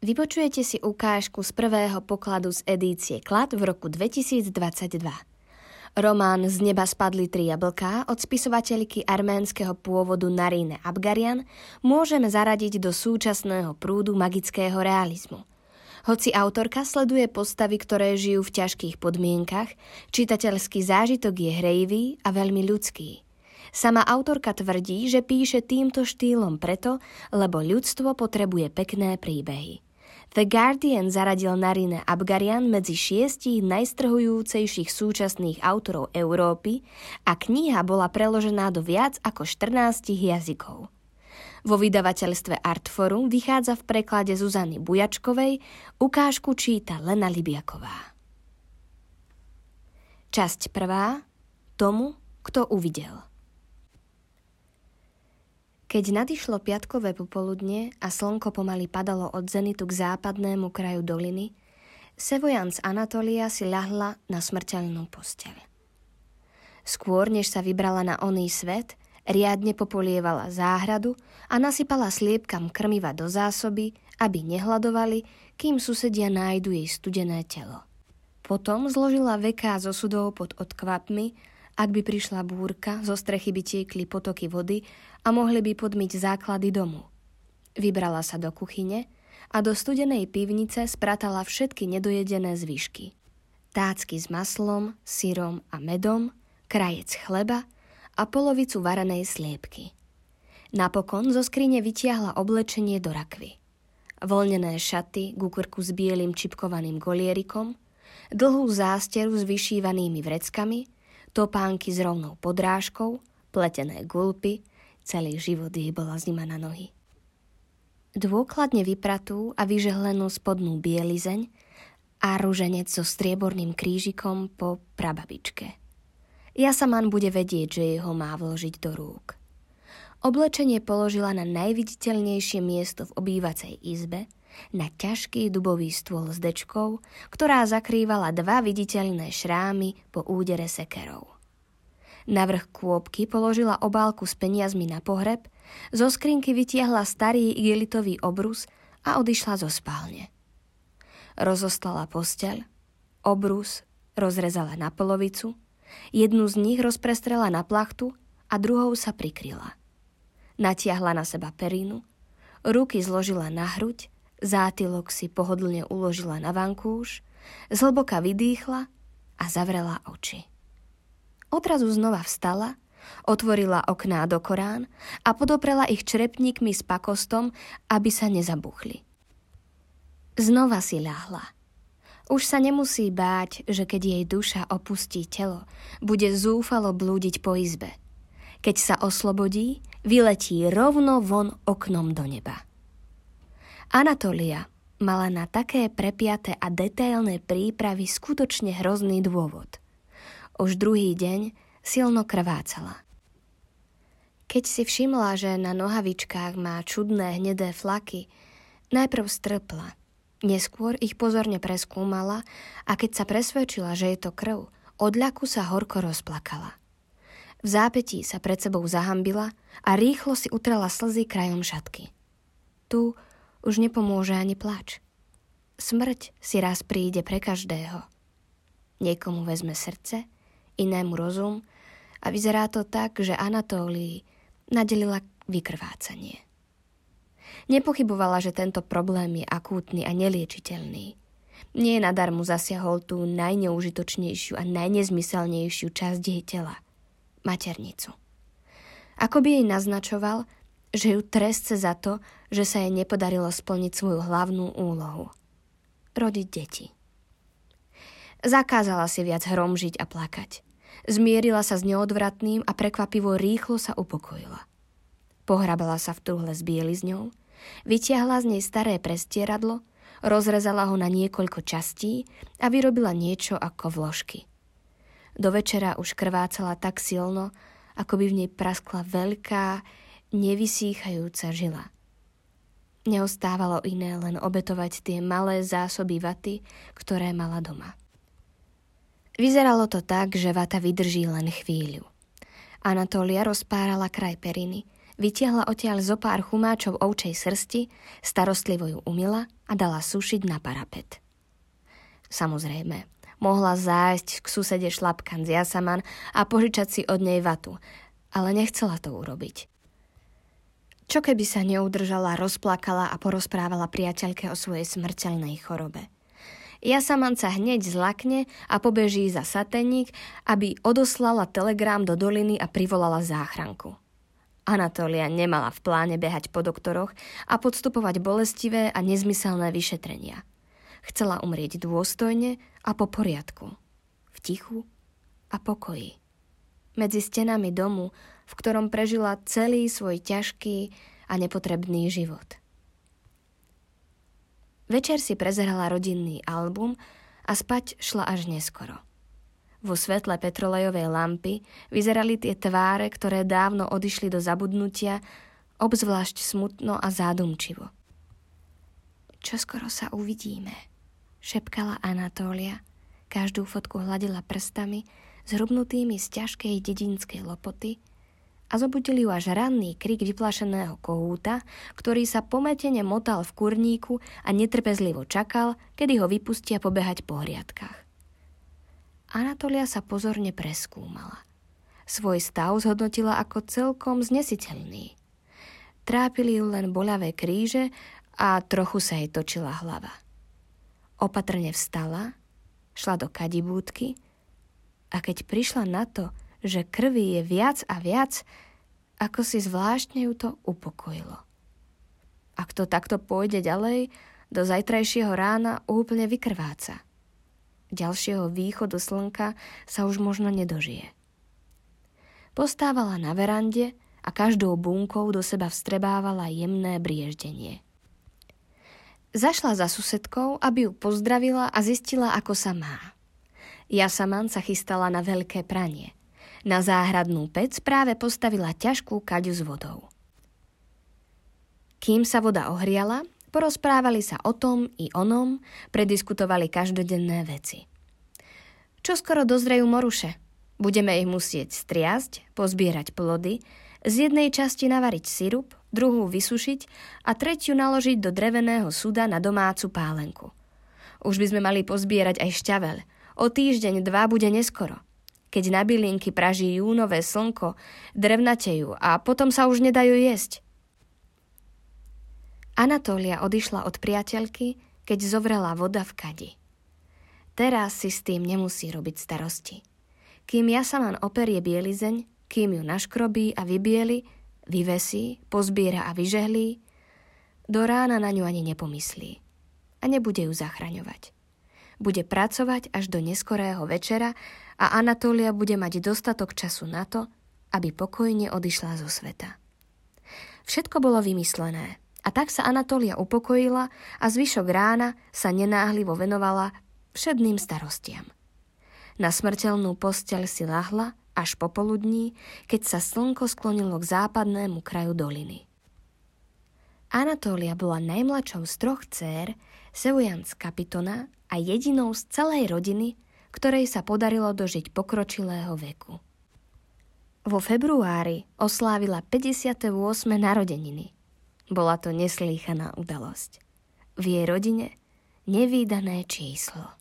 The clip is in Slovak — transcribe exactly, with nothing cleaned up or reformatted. Vypočujete si ukážku z prvého pokladu z edície Klad v roku dvetisícdvadsaťdva. Román Z neba spadli tri jablká od spisovateľky arménskeho pôvodu Narine Abgarian môžeme zaradiť do súčasného prúdu magického realizmu. Hoci autorka sleduje postavy, ktoré žijú v ťažkých podmienkach, čitateľský zážitok je hrejivý a veľmi ľudský. Sama autorka tvrdí, že píše týmto štýlom preto, lebo ľudstvo potrebuje pekné príbehy. The Guardian zaradil Narine Abgarian medzi šiestich najstrhujúcejších súčasných autorov Európy a kniha bola preložená do viac ako štrnástich jazykov. Vo vydavateľstve Artforum vychádza v preklade Zuzany Bujačkovej, ukážku číta Lena Libiaková. Časť prvá. Tomu, kto uvidel. Keď nadišlo piatkové popoludne a slnko pomaly padalo od zenitu k západnému kraju doliny, Sevojan z Anatolia si ľahla na smrteľnú posteľ. Skôr, než sa vybrala na oný svet, riadne popolievala záhradu a nasypala sliepkam krmiva do zásoby, aby nehladovali, kým susedia nájdu jej studené telo. Potom zložila veká z osudov pod odkvapmi. Ak by prišla búrka, zo strechy by tiekli potoky vody a mohli by podmyť základy domu. Vybrala sa do kuchyne a do studenej pivnice spratala všetky nedojedené zvyšky. Tácky s maslom, syrom a medom, krajec chleba a polovicu varenej sliepky. Napokon zo skrine vytiahla oblečenie do rakvy. Voľnené šaty ku krku s bielým čipkovaným golierikom, dlhú zásteru s vyšívanými vreckami, topánky s rovnou podrážkou, pletené gulpy, celý život jej bola zima na nohy. Dôkladne vypratú a vyžehlenú spodnú bielizeň a ruženec so strieborným krížikom po prababičke. Jasaman bude vedieť, že jej ho má vložiť do rúk. Oblečenie položila na najviditeľnejšie miesto v obývacej izbe, na ťažký dubový stôl s dečkou, ktorá zakrývala dva viditeľné šrámy po údere sekerov. Na vrch kôpky položila obálku s peniazmi na pohreb, zo skrinky vytiahla starý igelitový obrus a odišla zo spálne. Rozoslala posteľ, obrus rozrezala na polovicu, jednu z nich rozprestrela na plachtu a druhou sa prikryla. Natiahla na seba perinu, ruky zložila na hruď, zátylok si pohodlne uložila na vankúš, zhlboka vydýchla a zavrela oči. Odrazu znova vstala, otvorila okná do korán a podoprela ich črepníkmi s pakostom, aby sa nezabuchli. Znova si ľahla. Už sa nemusí báť, že keď jej duša opustí telo, bude zúfalo blúdiť po izbe. Keď sa oslobodí, vyletí rovno von oknom do neba. Anatolia mala na také prepiaté a detailné prípravy skutočne hrozný dôvod. Už druhý deň silno krvácala. Keď si všimla, že na nohavičkách má čudné hnedé flaky, najprv strpla. Neskôr ich pozorne preskúmala a keď sa presvedčila, že je to krv, od ľaku sa horko rozplakala. V zápätí sa pred sebou zahambila a rýchlo si utrela slzy krajom šatky. Tu už nepomôže ani plač. Smrť si raz príde pre každého. Niekomu vezme srdce, inému rozum a vyzerá to tak, že Anatólii nadelila vykrvácanie. Nepochybovala, že tento problém je akútny a neliečiteľný. Nie nadarmo zasiahol tú najneužitočnejšiu a najnezmyselnejšiu časť jej tela. Maternicu. Ako by jej naznačoval, že ju trestce za to, že sa jej nepodarilo splniť svoju hlavnú úlohu. Rodiť deti. Zakázala si viac hromžiť a plakať. Zmierila sa s neodvratným a prekvapivo rýchlo sa upokojila. Pohrabala sa v truhle s bielizňou, vytiahla z nej staré prestieradlo, rozrezala ho na niekoľko častí a vyrobila niečo ako vložky. Do večera už krvácala tak silno, ako by v nej praskla veľká, nevysýchajúca žila. Neostávalo iné len obetovať tie malé zásoby vaty, ktoré mala doma. Vyzeralo to tak, že vata vydrží len chvíľu. Anatolia rozpárala kraj periny, vytiahla odtiaľ zo pár chumáčov ovčej srsti, starostlivo ju umyla a dala sušiť na parapet. Samozrejme, mohla zájsť k susede šlapkan z jasaman a požičať si od nej vatu, ale nechcela to urobiť. Čo keby sa neudržala, rozplakala a porozprávala priateľke o svojej smrteľnej chorobe. Jasaman sa hneď zlakne a pobeží za sateník, aby odoslala telegrám do doliny a privolala záchranku. Anatolia nemala v pláne behať po doktoroch a podstupovať bolestivé a nezmyselné vyšetrenia. Chcela umrieť dôstojne a po poriadku, v tichu a pokoji. Medzi stenami domu, v ktorom prežila celý svoj ťažký a nepotrebný život. Večer si prezerala rodinný album a spať šla až neskoro. Vo svetle petrolejovej lampy vyzerali tie tváre, ktoré dávno odišli do zabudnutia, obzvlášť smutno a zádumčivo. Čoskoro sa uvidíme, šepkala Anatólia. Každú fotku hladila prstami, zhrubnutými z ťažkej dedinskej lopoty, a zobudili ju až ranný krik vyplašeného kohúta, ktorý sa pomätene motal v kurníku a netrpezlivo čakal, kedy ho vypustia pobehať po hriadkách. Anatolia sa pozorne preskúmala. Svoj stav zhodnotila ako celkom znesiteľný. Trápili ju len boľavé kríže a trochu sa jej točila hlava. Opatrne vstala, šla do kadibúdky a keď prišla na to, že krvi je viac a viac, ako si zvláštne ju to upokojilo. Ak to takto pôjde ďalej, do zajtrajšieho rána úplne vykrváca. Ďalšieho východu slnka sa už možno nedožije. Postávala na verande a každou bunkou do seba vstrebávala jemné brieždenie. Zašla za susedkou, aby ju pozdravila a zistila, ako sa má. Jasaman sa chystala na veľké pranie. Na záhradnú pec práve postavila ťažkú kaďu s vodou. Kým sa voda ohriala, porozprávali sa o tom i onom, prediskutovali každodenné veci. Čoskoro dozrejú moruše. Budeme ich musieť striasť, pozbierať plody, z jednej časti navariť sirup, druhú vysušiť a tretiu naložiť do dreveného suda na domácu pálenku. Už by sme mali pozbierať aj šťaveľ. O týždeň dva bude neskoro. Keď na bylinky praží júnové slnko, drevnatejú a potom sa už nedajú jesť. Anatólia odišla od priateľky, keď zovrela voda v kadi. Teraz si s tým nemusí robiť starosti. Kým Jasaman operie bielizeň, kým ju naškrobí a vybieli, vyvesí, pozbiera a vyžehlí, do rána na ňu ani nepomyslí. A nebude ju zachraňovať. Bude pracovať až do neskorého večera a Anatólia bude mať dostatok času na to, aby pokojne odišla zo sveta. Všetko bolo vymyslené. A tak sa Anatólia upokojila a zvyšok rána sa nenáhlivo venovala všedným starostiam. Na smrteľnú posteľ si lahla až popoludní, keď sa slnko sklonilo k západnému kraju doliny. Anatólia bola najmladšou z troch dcér Seujans Kapitona a jedinou z celej rodiny, ktorej sa podarilo dožiť pokročilého veku. Vo februári oslávila päťdesiate ôsme narodeniny. Bola to neslýchaná udalosť. V jej rodine nevídané číslo.